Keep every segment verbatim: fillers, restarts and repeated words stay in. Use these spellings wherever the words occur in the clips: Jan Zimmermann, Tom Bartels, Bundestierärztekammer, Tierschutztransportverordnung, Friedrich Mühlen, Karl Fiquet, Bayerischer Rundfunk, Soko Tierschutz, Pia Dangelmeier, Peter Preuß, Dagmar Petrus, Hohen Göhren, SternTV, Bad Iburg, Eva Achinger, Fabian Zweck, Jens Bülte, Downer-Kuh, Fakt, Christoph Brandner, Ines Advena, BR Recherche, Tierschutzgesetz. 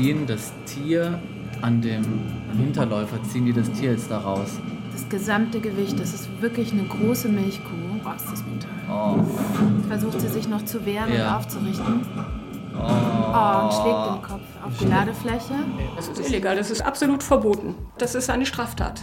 ziehen das Tier an dem Hinterläufer, ziehen die das Tier jetzt da raus. Das gesamte Gewicht, das ist wirklich eine große Milchkuh. Boah, ist das brutal. Oh. Versucht sie sich noch zu wehren ja. und aufzurichten. Oh. oh, und schlägt den Kopf auf die Ladefläche. Das ist illegal, das ist absolut verboten. Das ist eine Straftat.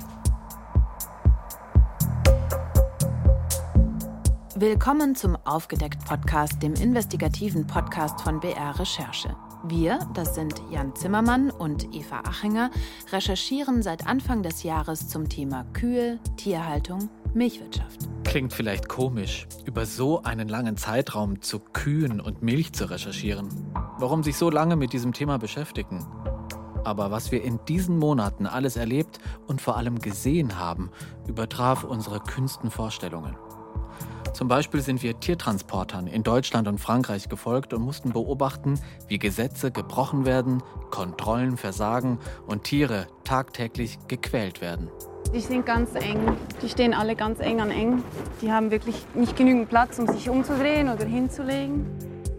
Willkommen zum Aufgedeckt-Podcast, dem investigativen Podcast von B R Recherche. Wir, das sind Jan Zimmermann und Eva Achinger, recherchieren seit Anfang des Jahres zum Thema Kühe, Tierhaltung, Milchwirtschaft. Klingt vielleicht komisch, über so einen langen Zeitraum zu Kühen und Milch zu recherchieren. Warum sich so lange mit diesem Thema beschäftigen? Aber was wir in diesen Monaten alles erlebt und vor allem gesehen haben, übertraf unsere kühnsten Vorstellungen. Zum Beispiel sind wir Tiertransportern in Deutschland und Frankreich gefolgt und mussten beobachten, wie Gesetze gebrochen werden, Kontrollen versagen und Tiere tagtäglich gequält werden. Die sind ganz eng, die stehen alle ganz eng an eng. Die haben wirklich nicht genügend Platz, um sich umzudrehen oder hinzulegen.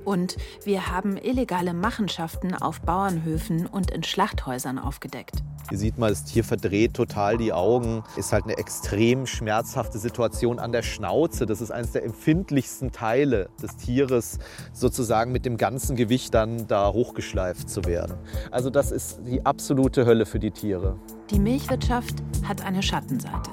Und wir haben illegale Machenschaften auf Bauernhöfen und in Schlachthäusern aufgedeckt. Hier sieht man, das Tier verdreht total die Augen. Ist halt eine extrem schmerzhafte Situation an der Schnauze. Das ist eines der empfindlichsten Teile des Tieres, sozusagen mit dem ganzen Gewicht dann da hochgeschleift zu werden. Also das ist die absolute Hölle für die Tiere. Die Milchwirtschaft hat eine Schattenseite.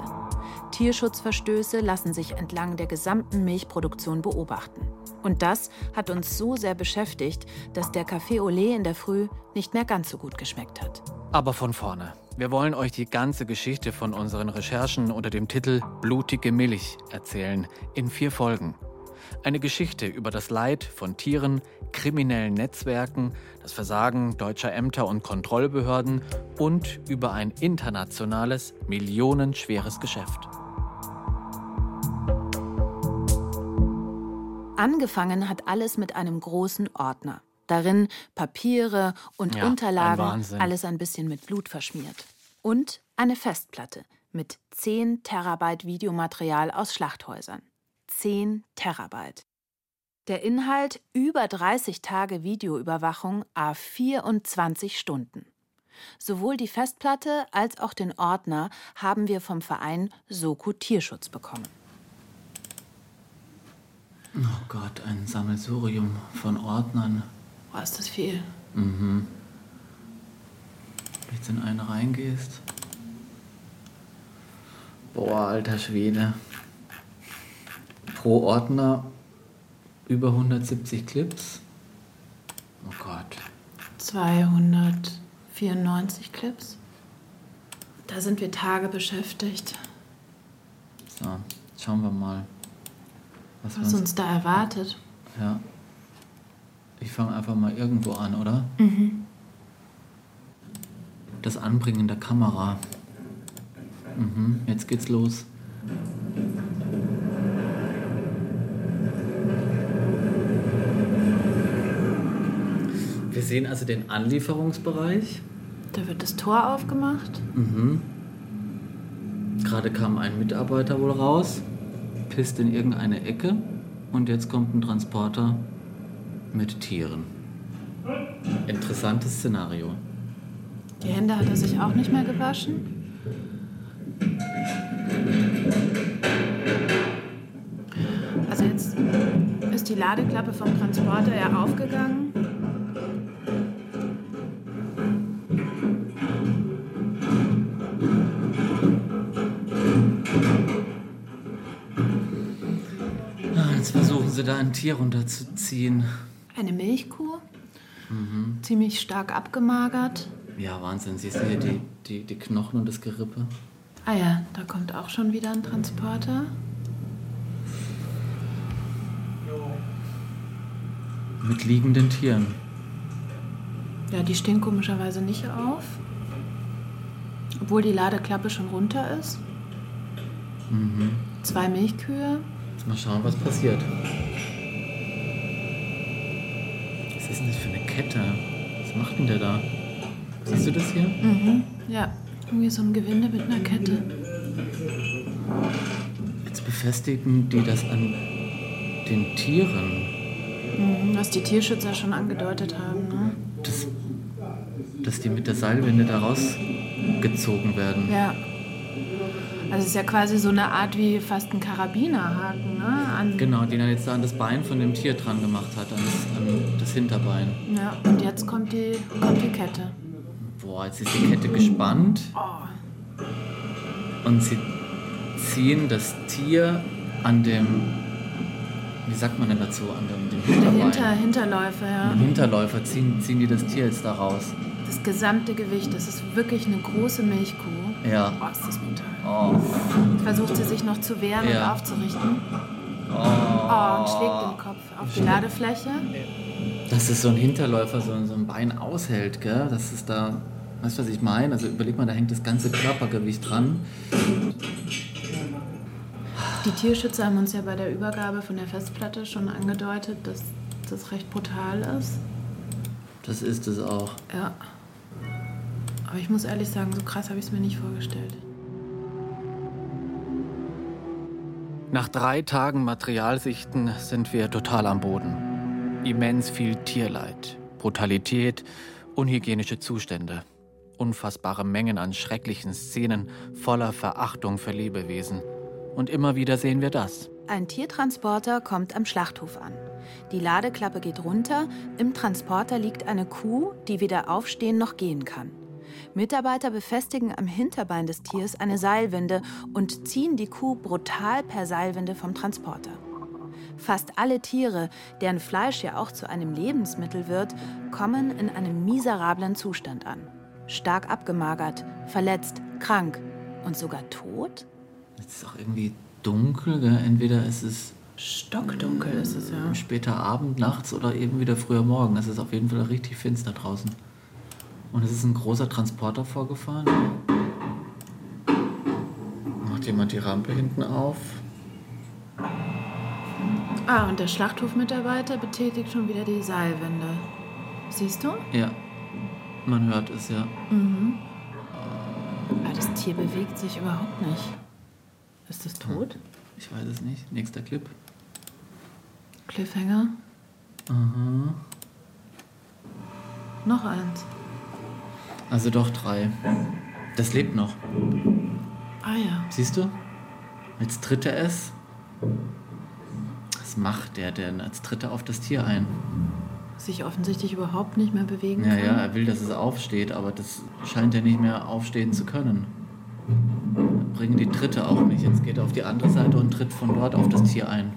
Tierschutzverstöße lassen sich entlang der gesamten Milchproduktion beobachten. Und das hat uns so sehr beschäftigt, dass der Café Olé in der Früh nicht mehr ganz so gut geschmeckt hat. Aber von vorne. Wir wollen euch die ganze Geschichte von unseren Recherchen unter dem Titel Blutige Milch erzählen, in vier Folgen. Eine Geschichte über das Leid von Tieren, kriminellen Netzwerken, das Versagen deutscher Ämter und Kontrollbehörden und über ein internationales, millionenschweres Geschäft. Angefangen hat alles mit einem großen Ordner. Darin Papiere und ja, Unterlagen, ein alles ein bisschen mit Blut verschmiert. Und eine Festplatte mit zehn Terabyte Videomaterial aus Schlachthäusern. zehn Terabyte. Der Inhalt über dreißig Tage Videoüberwachung à vierundzwanzig Stunden. Sowohl die Festplatte als auch den Ordner haben wir vom Verein Soko Tierschutz bekommen. Oh Gott, ein Sammelsurium von Ordnern. Boah, ist das viel. Mhm. Wenn du jetzt in einen reingehst. Boah, alter Schwede. Pro Ordner über hundertsiebzig Clips. Oh Gott. zweihundertvierundneunzig Clips. Da sind wir Tage beschäftigt. So, schauen wir mal. Was, was uns da erwartet. Ja. Ich fange einfach mal irgendwo an, oder? Mhm. Das Anbringen der Kamera. Mhm, jetzt geht's los. Wir sehen also den Anlieferungsbereich. Da wird das Tor aufgemacht. Mhm. Gerade kam ein Mitarbeiter wohl raus. Pisst in irgendeine Ecke und jetzt kommt ein Transporter mit Tieren. Interessantes Szenario. Die Hände hat er sich auch nicht mehr gewaschen. Also jetzt ist die Ladeklappe vom Transporter ja aufgegangen. Da ein Tier runterzuziehen. Eine Milchkuh, mhm. ziemlich stark abgemagert. Ja, Wahnsinn, siehst du hier die, die, die Knochen und das Gerippe? Ah ja, da kommt auch schon wieder ein Transporter. Mit liegenden Tieren. Ja, die stehen komischerweise nicht auf, obwohl die Ladeklappe schon runter ist. Mhm. Zwei Milchkühe. Jetzt mal schauen, was passiert. Was ist denn das für eine Kette? Was macht denn der da? Siehst du das hier? Mhm, ja. Irgendwie so ein Gewinde mit einer Kette. Jetzt befestigen die das an den Tieren. Mhm, was die Tierschützer schon angedeutet haben, ne? Das dass die mit der Seilwinde da rausgezogen werden. Ja. Also es ist ja quasi so eine Art wie fast ein Karabinerhaken, ne? An genau, den er jetzt da an das Bein von dem Tier dran gemacht hat, an das, an das Hinterbein. Ja, und jetzt kommt die, kommt die Kette. Boah, jetzt ist die Kette gespannt. Oh. Und sie ziehen das Tier an dem, wie sagt man denn dazu, an dem, dem Hinterbein. Hinter, Hinterläufer, ja. An dem Hinterläufer ziehen, ziehen die das Tier jetzt da raus. Das gesamte Gewicht, das ist wirklich eine große Milchkuh. Ja. Oh, ist das brutal. Oh. Versucht sie sich noch zu wehren, ja, und aufzurichten. Oh. Oh, und schlägt den Kopf auf die Ladefläche. Dass es so ein Hinterläufer, so ein Bein aushält, gell? Das ist da, weißt du, was ich meine? Also überleg mal, da hängt das ganze Körpergewicht dran. Die Tierschützer haben uns ja bei der Übergabe von der Festplatte schon angedeutet, dass das recht brutal ist. Das ist es auch. Ja. Aber ich muss ehrlich sagen, so krass habe ich es mir nicht vorgestellt. Nach drei Tagen Materialsichten sind wir total am Boden. Immens viel Tierleid, Brutalität, unhygienische Zustände, unfassbare Mengen an schrecklichen Szenen voller Verachtung für Lebewesen. Und immer wieder sehen wir das. Ein Tiertransporter kommt am Schlachthof an. Die Ladeklappe geht runter, im Transporter liegt eine Kuh, die weder aufstehen noch gehen kann. Mitarbeiter befestigen am Hinterbein des Tiers eine Seilwinde und ziehen die Kuh brutal per Seilwinde vom Transporter. Fast alle Tiere, deren Fleisch ja auch zu einem Lebensmittel wird, kommen in einem miserablen Zustand an. Stark abgemagert, verletzt, krank und sogar tot? Es ist auch irgendwie dunkel, gell? Entweder ist es stockdunkel, ist es ja. Später Abend, nachts oder eben wieder früher Morgen. Es ist auf jeden Fall richtig finster draußen. Und es ist ein großer Transporter vorgefahren. Macht jemand die Rampe hinten auf? Ah, und der Schlachthofmitarbeiter betätigt schon wieder die Seilwinde. Siehst du? Ja, man hört es, ja. Mhm. Aber das Tier bewegt sich überhaupt nicht. Ist es tot? Ich weiß es nicht. Nächster Clip. Cliffhanger. Aha. Noch eins. Also doch drei. Das lebt noch. Ah ja. Siehst du? Als Dritter es. Was macht der denn als Dritter auf das Tier ein? Sich offensichtlich überhaupt nicht mehr bewegen ja, kann. Ja, ja, er will, dass es aufsteht, aber das scheint er nicht mehr aufstehen zu können. Bringen die Dritte auch nicht. Jetzt geht er auf die andere Seite und tritt von dort auf das Tier ein.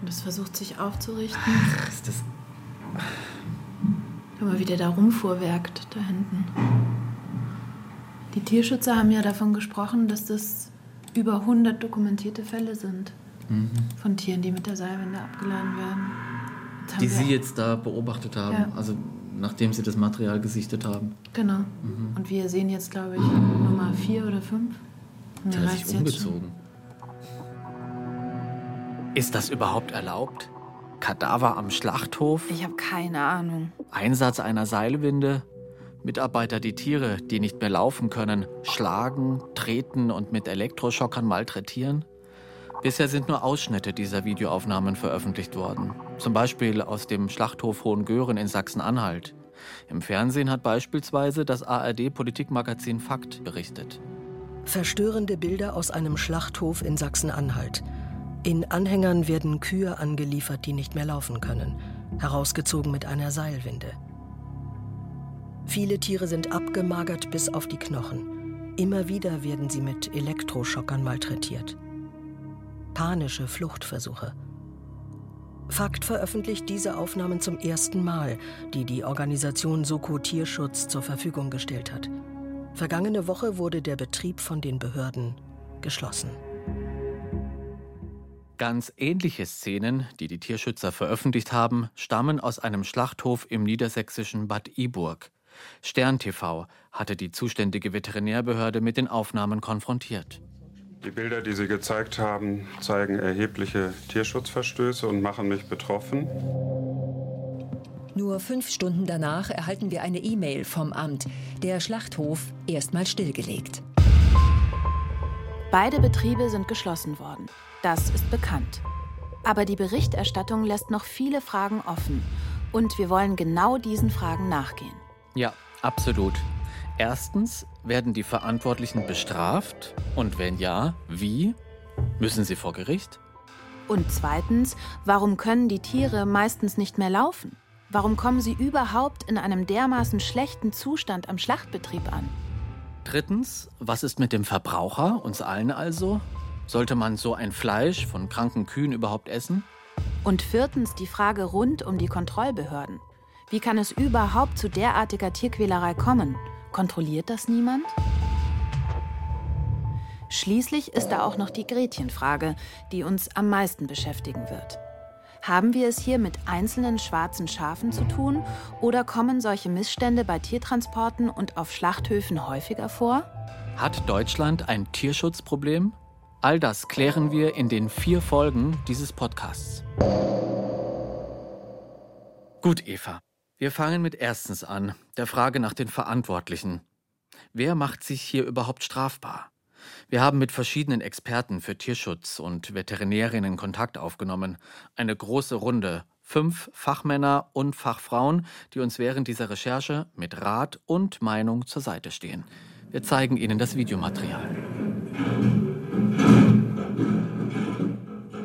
Und es versucht sich aufzurichten. Ach, ist das... Immer wieder da rumfuhrwerkt, da hinten. Die Tierschützer haben ja davon gesprochen, dass das über hundert dokumentierte Fälle sind. Mhm. Von Tieren, die mit der Seilwinde abgeladen werden. Die sie jetzt da beobachtet haben, ja, also nachdem sie das Material gesichtet haben. Genau. Mhm. Und wir sehen jetzt, glaube ich, Nummer vier oder fünf. Der hat sich umgezogen. Ist das überhaupt erlaubt? Kadaver am Schlachthof? Ich habe keine Ahnung. Einsatz einer Seilwinde? Mitarbeiter, die Tiere, die nicht mehr laufen können, schlagen, treten und mit Elektroschockern malträtieren? Bisher sind nur Ausschnitte dieser Videoaufnahmen veröffentlicht worden. Zum Beispiel aus dem Schlachthof Hohen Göhren in Sachsen-Anhalt. Im Fernsehen hat beispielsweise das A R D-Politikmagazin Fakt berichtet. Verstörende Bilder aus einem Schlachthof in Sachsen-Anhalt. In Anhängern werden Kühe angeliefert, die nicht mehr laufen können, herausgezogen mit einer Seilwinde. Viele Tiere sind abgemagert bis auf die Knochen. Immer wieder werden sie mit Elektroschockern malträtiert. Panische Fluchtversuche. Fakt veröffentlicht diese Aufnahmen zum ersten Mal, die die Organisation Soko Tierschutz zur Verfügung gestellt hat. Vergangene Woche wurde der Betrieb von den Behörden geschlossen. Ganz ähnliche Szenen, die die Tierschützer veröffentlicht haben, stammen aus einem Schlachthof im niedersächsischen Bad Iburg. SternTV hatte die zuständige Veterinärbehörde mit den Aufnahmen konfrontiert. Die Bilder, die Sie gezeigt haben, zeigen erhebliche Tierschutzverstöße und machen mich betroffen. Nur fünf Stunden danach erhalten wir eine E-Mail vom Amt. Der Schlachthof erstmal stillgelegt. Beide Betriebe sind geschlossen worden. Das ist bekannt. Aber die Berichterstattung lässt noch viele Fragen offen. Und wir wollen genau diesen Fragen nachgehen. Ja, absolut. Erstens, werden die Verantwortlichen bestraft? Und wenn ja, wie? Müssen sie vor Gericht? Und zweitens, warum können die Tiere meistens nicht mehr laufen? Warum kommen sie überhaupt in einem dermaßen schlechten Zustand am Schlachtbetrieb an? Drittens, was ist mit dem Verbraucher, uns allen also? Sollte man so ein Fleisch von kranken Kühen überhaupt essen? Und viertens, die Frage rund um die Kontrollbehörden. Wie kann es überhaupt zu derartiger Tierquälerei kommen? Kontrolliert das niemand? Schließlich ist da auch noch die Gretchenfrage, die uns am meisten beschäftigen wird. Haben wir es hier mit einzelnen schwarzen Schafen zu tun oder kommen solche Missstände bei Tiertransporten und auf Schlachthöfen häufiger vor? Hat Deutschland ein Tierschutzproblem? All das klären wir in den vier Folgen dieses Podcasts. Gut, Eva. Wir fangen mit erstens an, der Frage nach den Verantwortlichen. Wer macht sich hier überhaupt strafbar? Wir haben mit verschiedenen Experten für Tierschutz und Veterinärinnen Kontakt aufgenommen. Eine große Runde, fünf Fachmänner und Fachfrauen, die uns während dieser Recherche mit Rat und Meinung zur Seite stehen. Wir zeigen Ihnen das Videomaterial.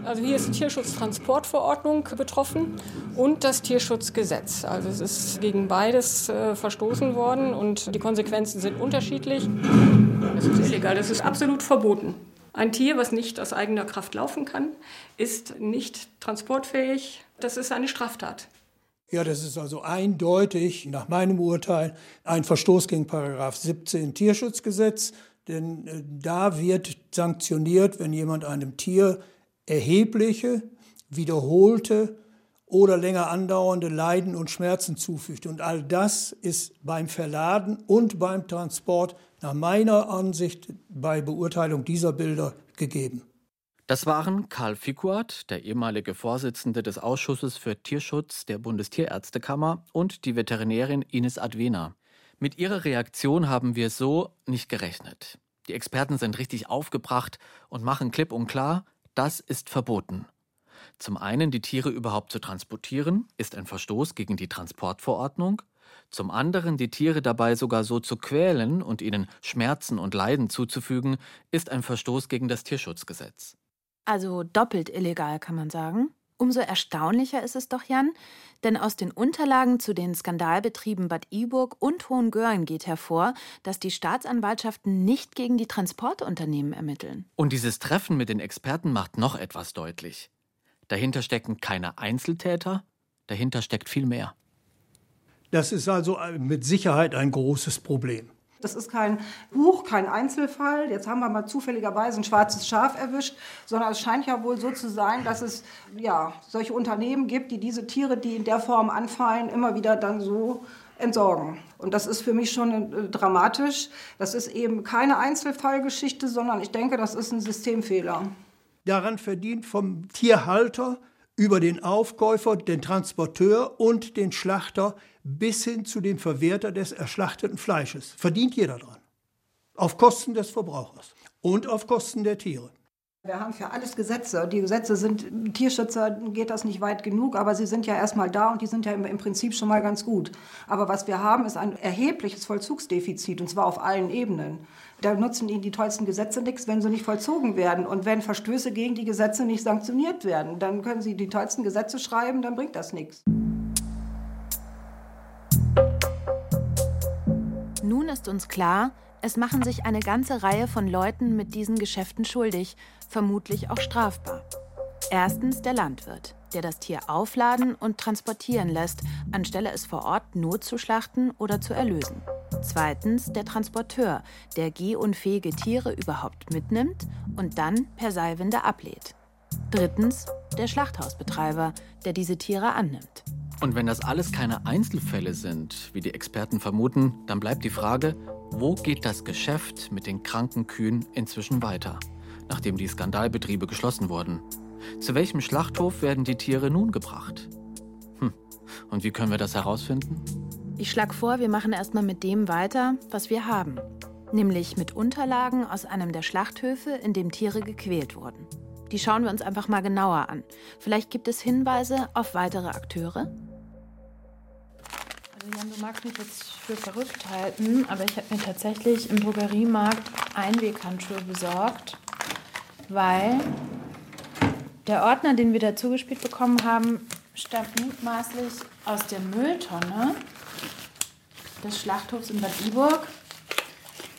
Also hier ist die Tierschutztransportverordnung betroffen und das Tierschutzgesetz. Also es ist gegen beides äh, verstoßen worden und die Konsequenzen sind unterschiedlich. Das ist illegal, das ist absolut verboten. Ein Tier, was nicht aus eigener Kraft laufen kann, ist nicht transportfähig. Das ist eine Straftat. Ja, das ist also eindeutig nach meinem Urteil ein Verstoß gegen Paragraph siebzehn Tierschutzgesetz. Denn äh, da wird sanktioniert, wenn jemand einem Tier erhebliche, wiederholte oder länger andauernde Leiden und Schmerzen zufügt. Und all das ist beim Verladen und beim Transport nach meiner Ansicht bei Beurteilung dieser Bilder gegeben. Das waren Karl Fiquet, der ehemalige Vorsitzende des Ausschusses für Tierschutz der Bundestierärztekammer, und die Veterinärin Ines Advena. Mit ihrer Reaktion haben wir so nicht gerechnet. Die Experten sind richtig aufgebracht und machen klipp und klar, das ist verboten. Zum einen, die Tiere überhaupt zu transportieren, ist ein Verstoß gegen die Transportverordnung. Zum anderen, die Tiere dabei sogar so zu quälen und ihnen Schmerzen und Leiden zuzufügen, ist ein Verstoß gegen das Tierschutzgesetz. Also doppelt illegal, kann man sagen. Umso erstaunlicher ist es doch, Jan, denn aus den Unterlagen zu den Skandalbetrieben Bad Iburg und Hohen Göhren geht hervor, dass die Staatsanwaltschaften nicht gegen die Transportunternehmen ermitteln. Und dieses Treffen mit den Experten macht noch etwas deutlich. Dahinter stecken keine Einzeltäter, dahinter steckt viel mehr. Das ist also mit Sicherheit ein großes Problem. Das ist kein Buch, kein Einzelfall. Jetzt haben wir mal zufälligerweise ein schwarzes Schaf erwischt, sondern es scheint ja wohl so zu sein, dass es ja solche Unternehmen gibt, die diese Tiere, die in der Form anfallen, immer wieder dann so entsorgen. Und das ist für mich schon dramatisch. Das ist eben keine Einzelfallgeschichte, sondern ich denke, das ist ein Systemfehler. Daran verdient vom Tierhalter über den Aufkäufer, den Transporteur und den Schlachter bis hin zu dem Verwerter des erschlachteten Fleisches. Verdient jeder dran. Auf Kosten des Verbrauchers und auf Kosten der Tiere. Wir haben für alles Gesetze. Die Gesetze sind, Tierschützer geht das nicht weit genug, aber sie sind ja erstmal da und die sind ja im Prinzip schon mal ganz gut. Aber was wir haben, ist ein erhebliches Vollzugsdefizit, und zwar auf allen Ebenen. Da nutzen ihnen die tollsten Gesetze nichts, wenn sie nicht vollzogen werden. Und wenn Verstöße gegen die Gesetze nicht sanktioniert werden, dann können sie die tollsten Gesetze schreiben, dann bringt das nichts. Nun ist uns klar, es machen sich eine ganze Reihe von Leuten mit diesen Geschäften schuldig, vermutlich auch strafbar. Erstens der Landwirt, der das Tier aufladen und transportieren lässt, anstelle es vor Ort not zu schlachten oder zu erlösen. Zweitens der Transporteur, der gehunfähige Tiere überhaupt mitnimmt und dann per Seilwinde ablädt. Drittens der Schlachthausbetreiber, der diese Tiere annimmt. Und wenn das alles keine Einzelfälle sind, wie die Experten vermuten, dann bleibt die Frage, wo geht das Geschäft mit den kranken Kühen inzwischen weiter, nachdem die Skandalbetriebe geschlossen wurden? Zu welchem Schlachthof werden die Tiere nun gebracht? Hm, und wie können wir das herausfinden? Ich schlage vor, wir machen erstmal mit dem weiter, was wir haben. Nämlich mit Unterlagen aus einem der Schlachthöfe, in dem Tiere gequält wurden. Die schauen wir uns einfach mal genauer an. Vielleicht gibt es Hinweise auf weitere Akteure? Also Jan, du magst mich jetzt für verrückt halten, aber ich habe mir tatsächlich im Drogeriemarkt Einweghandschuhe besorgt, weil der Ordner, den wir da zugespielt bekommen haben, stammt mutmaßlich aus der Mülltonne des Schlachthofs in Bad Iburg.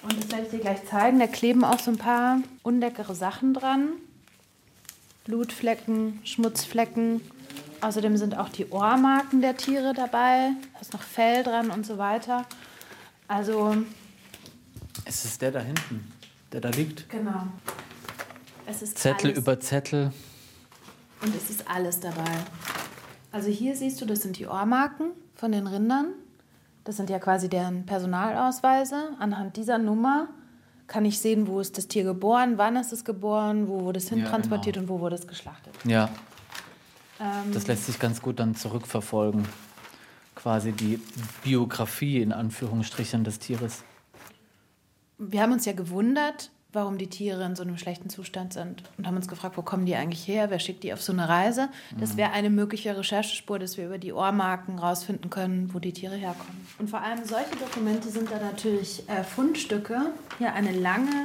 Und das werde ich dir gleich zeigen. Da kleben auch so ein paar unleckere Sachen dran. Blutflecken, Schmutzflecken. Außerdem sind auch die Ohrmarken der Tiere dabei. Da ist noch Fell dran und so weiter. Also... Es ist der da hinten, der da liegt. Genau. Es ist Zettel über Zettel. Und es ist alles dabei. Also hier siehst du, das sind die Ohrmarken von den Rindern. Das sind ja quasi deren Personalausweise. Anhand dieser Nummer kann ich sehen, wo ist das Tier geboren, wann ist es geboren, wo wurde es hintransportiert, ja, genau, und wo wurde es geschlachtet. Ja. Ähm, das lässt sich ganz gut dann zurückverfolgen. Quasi die Biografie in Anführungsstrichen des Tieres. Wir haben uns ja gewundert, warum die Tiere in so einem schlechten Zustand sind. Und haben uns gefragt, wo kommen die eigentlich her? Wer schickt die auf so eine Reise? Das wäre eine mögliche Recherchespur, dass wir über die Ohrmarken rausfinden können, wo die Tiere herkommen. Und vor allem solche Dokumente sind da natürlich äh, Fundstücke. Hier eine lange,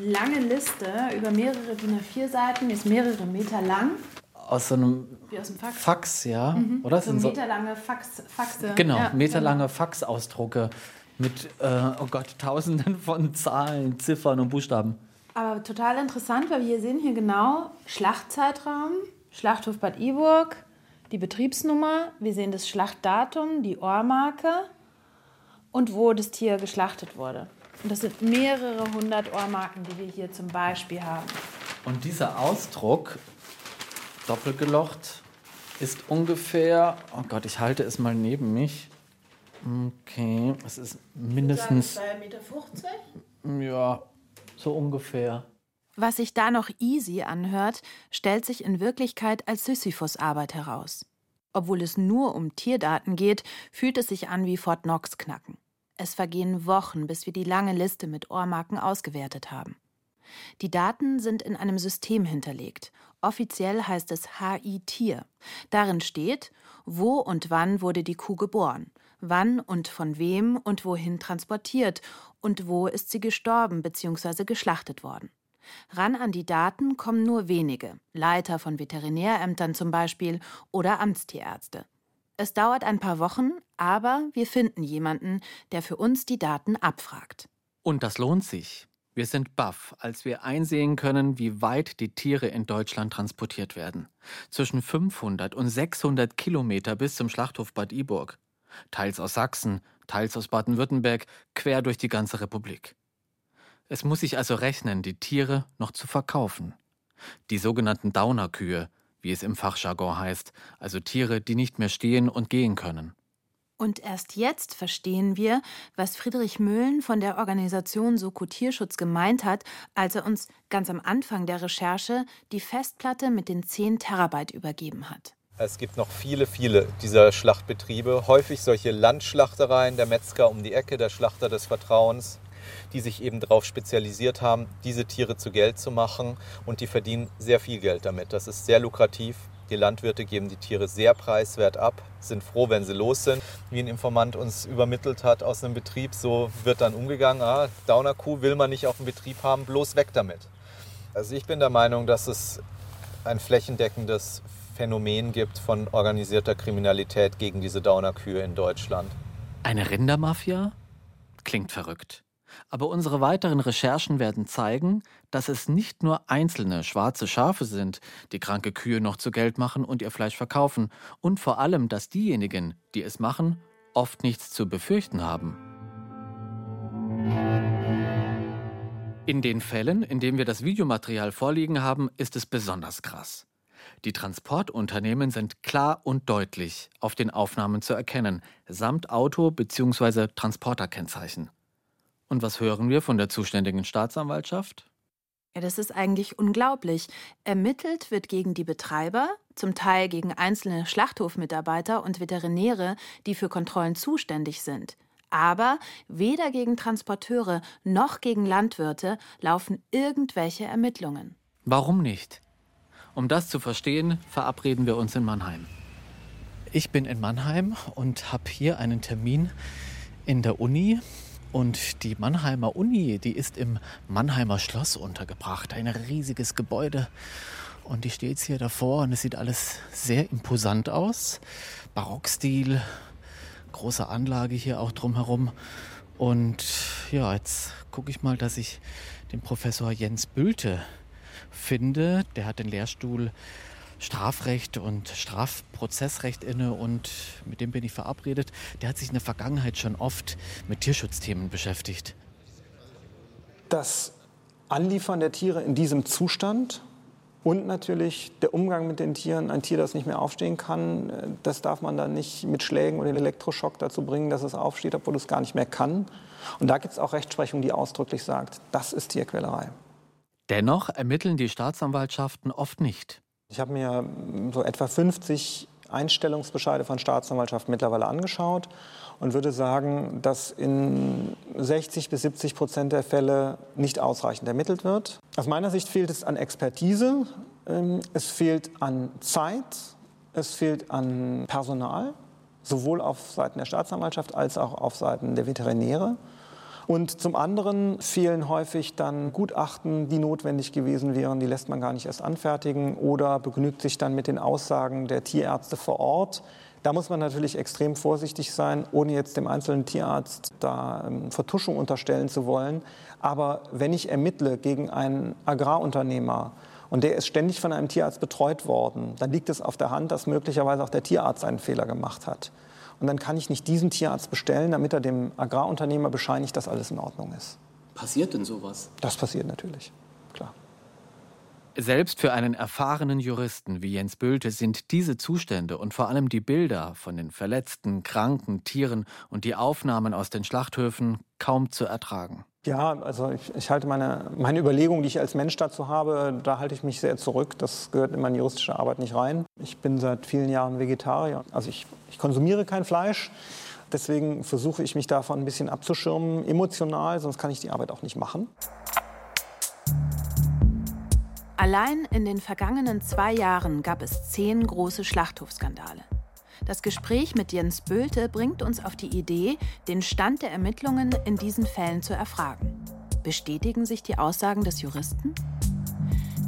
lange Liste über mehrere D I N A vier Seiten, ist mehrere Meter lang. Aus so einem Wie aus dem Fax. Fax, ja. Mhm. Oder? So meterlange Fax, Faxe. Genau, ja, meterlange, genau, Faxausdrucke. Mit, äh, oh Gott, Tausenden von Zahlen, Ziffern und Buchstaben. Aber total interessant, weil wir hier sehen, hier genau Schlachtzeitraum, Schlachthof Bad Iburg, die Betriebsnummer, wir sehen das Schlachtdatum, die Ohrmarke und wo das Tier geschlachtet wurde. Und das sind mehrere hundert Ohrmarken, die wir hier zum Beispiel haben. Und dieser Ausdruck, doppelt gelocht, ist ungefähr, oh Gott, ich halte es mal neben mich. Okay, es ist mindestens... zwei Meter fünfzig? Ja, so ungefähr. Was sich da noch easy anhört, stellt sich in Wirklichkeit als Sisyphus-Arbeit heraus. Obwohl es nur um Tierdaten geht, fühlt es sich an wie Fort Knox-Knacken. Es vergehen Wochen, bis wir die lange Liste mit Ohrmarken ausgewertet haben. Die Daten sind in einem System hinterlegt. Offiziell heißt es H I Tier. Darin steht, wo und wann wurde die Kuh geboren, wann und von wem und wohin transportiert und wo ist sie gestorben bzw. geschlachtet worden. Ran an die Daten kommen nur wenige, Leiter von Veterinärämtern zum Beispiel oder Amtstierärzte. Es dauert ein paar Wochen, aber wir finden jemanden, der für uns die Daten abfragt. Und das lohnt sich. Wir sind baff, als wir einsehen können, wie weit die Tiere in Deutschland transportiert werden. Zwischen fünfhundert und sechshundert Kilometer bis zum Schlachthof Bad Iburg. Teils aus Sachsen, teils aus Baden-Württemberg, quer durch die ganze Republik. Es muss sich also rechnen, die Tiere noch zu verkaufen. Die sogenannten Downer-Kühe, wie es im Fachjargon heißt, also Tiere, die nicht mehr stehen und gehen können. Und erst jetzt verstehen wir, was Friedrich Mühlen von der Organisation Soko Tierschutz gemeint hat, als er uns ganz am Anfang der Recherche die Festplatte mit den zehn Terabyte übergeben hat. Es gibt noch viele, viele dieser Schlachtbetriebe, häufig solche Landschlachtereien, der Metzger um die Ecke, der Schlachter des Vertrauens, die sich eben darauf spezialisiert haben, diese Tiere zu Geld zu machen, und die verdienen sehr viel Geld damit. Das ist sehr lukrativ. Die Landwirte geben die Tiere sehr preiswert ab, sind froh, wenn sie los sind. Wie ein Informant uns übermittelt hat aus einem Betrieb, so wird dann umgegangen, ah, Downer-Kuh will man nicht auf dem Betrieb haben, bloß weg damit. Also ich bin der Meinung, dass es ein flächendeckendes Phänomen gibt von organisierter Kriminalität gegen diese Downer-Kühe in Deutschland. Eine Rindermafia? Klingt verrückt. Aber unsere weiteren Recherchen werden zeigen, dass es nicht nur einzelne schwarze Schafe sind, die kranke Kühe noch zu Geld machen und ihr Fleisch verkaufen. Und vor allem, dass diejenigen, die es machen, oft nichts zu befürchten haben. In den Fällen, in denen wir das Videomaterial vorliegen haben, ist es besonders krass. Die Transportunternehmen sind klar und deutlich auf den Aufnahmen zu erkennen, samt Auto- bzw. Transporterkennzeichen. Und was hören wir von der zuständigen Staatsanwaltschaft? Ja, das ist eigentlich unglaublich. Ermittelt wird gegen die Betreiber, zum Teil gegen einzelne Schlachthofmitarbeiter und Veterinäre, die für Kontrollen zuständig sind. Aber weder gegen Transporteure noch gegen Landwirte laufen irgendwelche Ermittlungen. Warum nicht? Um das zu verstehen, verabreden wir uns in Mannheim. Ich bin in Mannheim und habe hier einen Termin in der Uni. Und die Mannheimer Uni, die ist im Mannheimer Schloss untergebracht. Ein riesiges Gebäude. Und die steht jetzt hier davor und es sieht alles sehr imposant aus. Barockstil, große Anlage hier auch drumherum. Und ja, jetzt gucke ich mal, dass ich den Professor Jens Bülte finde. Der hat den Lehrstuhl Strafrecht und Strafprozessrecht inne und mit dem bin ich verabredet. Der hat sich in der Vergangenheit schon oft mit Tierschutzthemen beschäftigt. Das Anliefern der Tiere in diesem Zustand und natürlich der Umgang mit den Tieren, ein Tier, das nicht mehr aufstehen kann, das darf man dann nicht mit Schlägen oder Elektroschock dazu bringen, dass es aufsteht, obwohl es gar nicht mehr kann. Und da gibt es auch Rechtsprechung, die ausdrücklich sagt, das ist Tierquälerei. Dennoch ermitteln die Staatsanwaltschaften oft nicht. Ich habe mir so etwa fünfzig Einstellungsbescheide von Staatsanwaltschaften mittlerweile angeschaut und würde sagen, dass in sechzig bis siebzig Prozent der Fälle nicht ausreichend ermittelt wird. Aus meiner Sicht fehlt es an Expertise, es fehlt an Zeit, es fehlt an Personal, sowohl auf Seiten der Staatsanwaltschaft als auch auf Seiten der Veterinäre. Und zum anderen fehlen häufig dann Gutachten, die notwendig gewesen wären, die lässt man gar nicht erst anfertigen oder begnügt sich dann mit den Aussagen der Tierärzte vor Ort. Da muss man natürlich extrem vorsichtig sein, ohne jetzt dem einzelnen Tierarzt da Vertuschung unterstellen zu wollen. Aber wenn ich ermittle gegen einen Agrarunternehmer und der ist ständig von einem Tierarzt betreut worden, dann liegt es auf der Hand, dass möglicherweise auch der Tierarzt einen Fehler gemacht hat. Und dann kann ich nicht diesen Tierarzt bestellen, damit er dem Agrarunternehmer bescheinigt, dass alles in Ordnung ist. Passiert denn sowas? Das passiert natürlich, klar. Selbst für einen erfahrenen Juristen wie Jens Bülte sind diese Zustände und vor allem die Bilder von den verletzten, kranken Tieren und die Aufnahmen aus den Schlachthöfen kaum zu ertragen. Ja, also ich, ich halte meine, meine Überlegung, die ich als Mensch dazu habe, da halte ich mich sehr zurück. Das gehört in meine juristische Arbeit nicht rein. Ich bin seit vielen Jahren Vegetarier. Also ich, ich konsumiere kein Fleisch. Deswegen versuche ich mich davon ein bisschen abzuschirmen, emotional, sonst kann ich die Arbeit auch nicht machen. Allein in den vergangenen zwei Jahren gab es zehn große Schlachthofskandale. Das Gespräch mit Jens Bülte bringt uns auf die Idee, den Stand der Ermittlungen in diesen Fällen zu erfragen. Bestätigen sich die Aussagen des Juristen?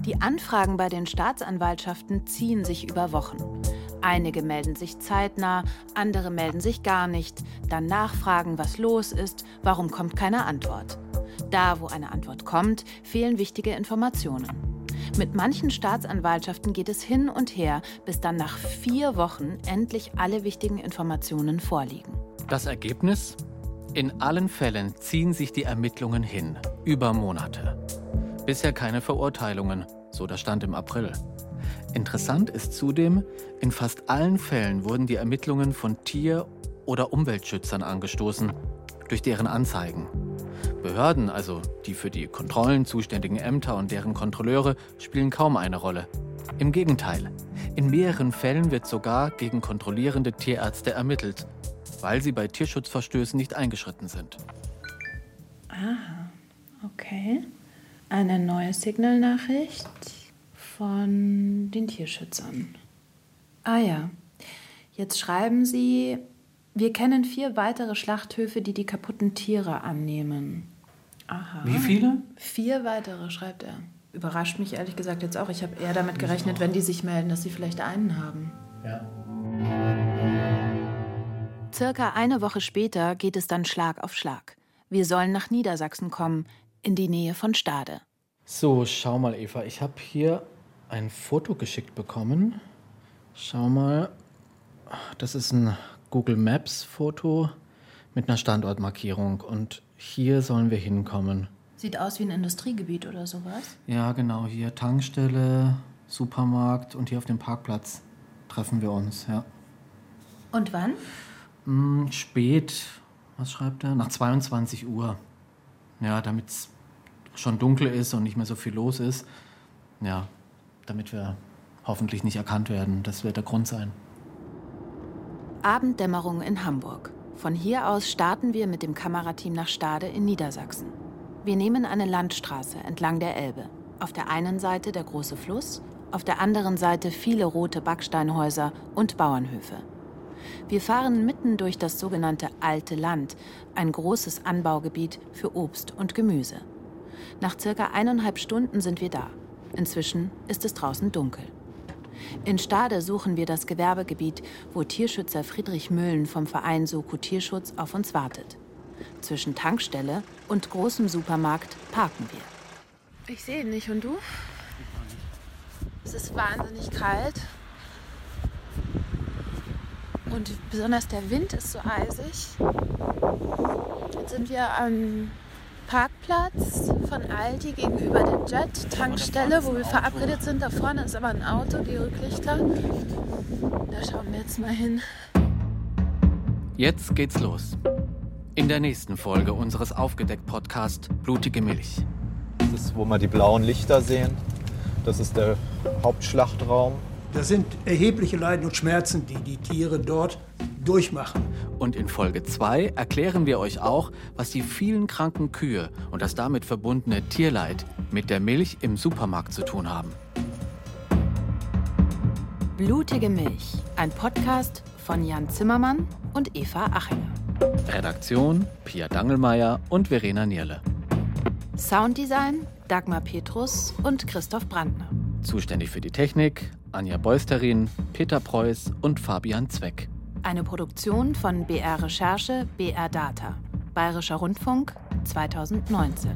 Die Anfragen bei den Staatsanwaltschaften ziehen sich über Wochen. Einige melden sich zeitnah, andere melden sich gar nicht, dann nachfragen, was los ist, warum kommt keine Antwort. Da, wo eine Antwort kommt, fehlen wichtige Informationen. Mit manchen Staatsanwaltschaften geht es hin und her, bis dann nach vier Wochen endlich alle wichtigen Informationen vorliegen. Das Ergebnis? In allen Fällen ziehen sich die Ermittlungen hin, über Monate. Bisher keine Verurteilungen, so der Stand im April. Interessant ist zudem, in fast allen Fällen wurden die Ermittlungen von Tier- oder Umweltschützern angestoßen, durch deren Anzeigen. Behörden, also die für die Kontrollen zuständigen Ämter und deren Kontrolleure, spielen kaum eine Rolle. Im Gegenteil, in mehreren Fällen wird sogar gegen kontrollierende Tierärzte ermittelt, weil sie bei Tierschutzverstößen nicht eingeschritten sind. Ah, okay. Eine neue Signalnachricht von den Tierschützern. Ah ja, jetzt schreiben sie: Wir kennen vier weitere Schlachthöfe, die die kaputten Tiere annehmen. Aha. Wie viele? Vier weitere, schreibt er. Überrascht mich ehrlich gesagt jetzt auch. Ich habe eher damit gerechnet, wenn die sich melden, dass sie vielleicht einen haben. Ja. Circa eine Woche später geht es dann Schlag auf Schlag. Wir sollen nach Niedersachsen kommen, in die Nähe von Stade. So, schau mal, Eva. Ich habe hier ein Foto geschickt bekommen. Schau mal. Das ist ein Google Maps Foto mit einer Standortmarkierung und hier sollen wir hinkommen. Sieht aus wie ein Industriegebiet oder sowas? Ja, genau, hier Tankstelle, Supermarkt und hier auf dem Parkplatz treffen wir uns, ja. Und wann? Hm, spät, was schreibt er? Nach zweiundzwanzig Uhr. Ja, damit es schon dunkel ist und nicht mehr so viel los ist. Ja, damit wir hoffentlich nicht erkannt werden, das wird der Grund sein. Abenddämmerung in Hamburg. Von hier aus starten wir mit dem Kamerateam nach Stade in Niedersachsen. Wir nehmen eine Landstraße entlang der Elbe. Auf der einen Seite der große Fluss, auf der anderen Seite viele rote Backsteinhäuser und Bauernhöfe. Wir fahren mitten durch das sogenannte Alte Land, ein großes Anbaugebiet für Obst und Gemüse. Nach circa eineinhalb Stunden sind wir da. Inzwischen ist es draußen dunkel. In Stade suchen wir das Gewerbegebiet, wo Tierschützer Friedrich Mühlen vom Verein Soko Tierschutz auf uns wartet. Zwischen Tankstelle und großem Supermarkt parken wir. Ich sehe ihn nicht, und du? Es ist wahnsinnig kalt. Und besonders der Wind ist so eisig. Jetzt sind wir am Parkplatz von Aldi gegenüber der Jet-Tankstelle, wo wir verabredet sind. Da vorne ist aber ein Auto, die Rücklichter. Da schauen wir jetzt mal hin. Jetzt geht's los. In der nächsten Folge unseres Aufgedeckt-Podcasts Blutige Milch. Das ist, wo wir die blauen Lichter sehen. Das ist der Hauptschlachtraum. Das sind erhebliche Leiden und Schmerzen, die die Tiere dort durchmachen. Und in Folge zwei erklären wir euch auch, was die vielen kranken Kühe und das damit verbundene Tierleid mit der Milch im Supermarkt zu tun haben. Blutige Milch, ein Podcast von Jan Zimmermann und Eva Achinger. Redaktion Pia Dangelmeier und Verena Nierle. Sounddesign Dagmar Petrus und Christoph Brandner. Zuständig für die Technik Anja Beusterin, Peter Preuß und Fabian Zweck. Eine Produktion von B R Recherche, B R Data, Bayerischer Rundfunk zweitausendneunzehn.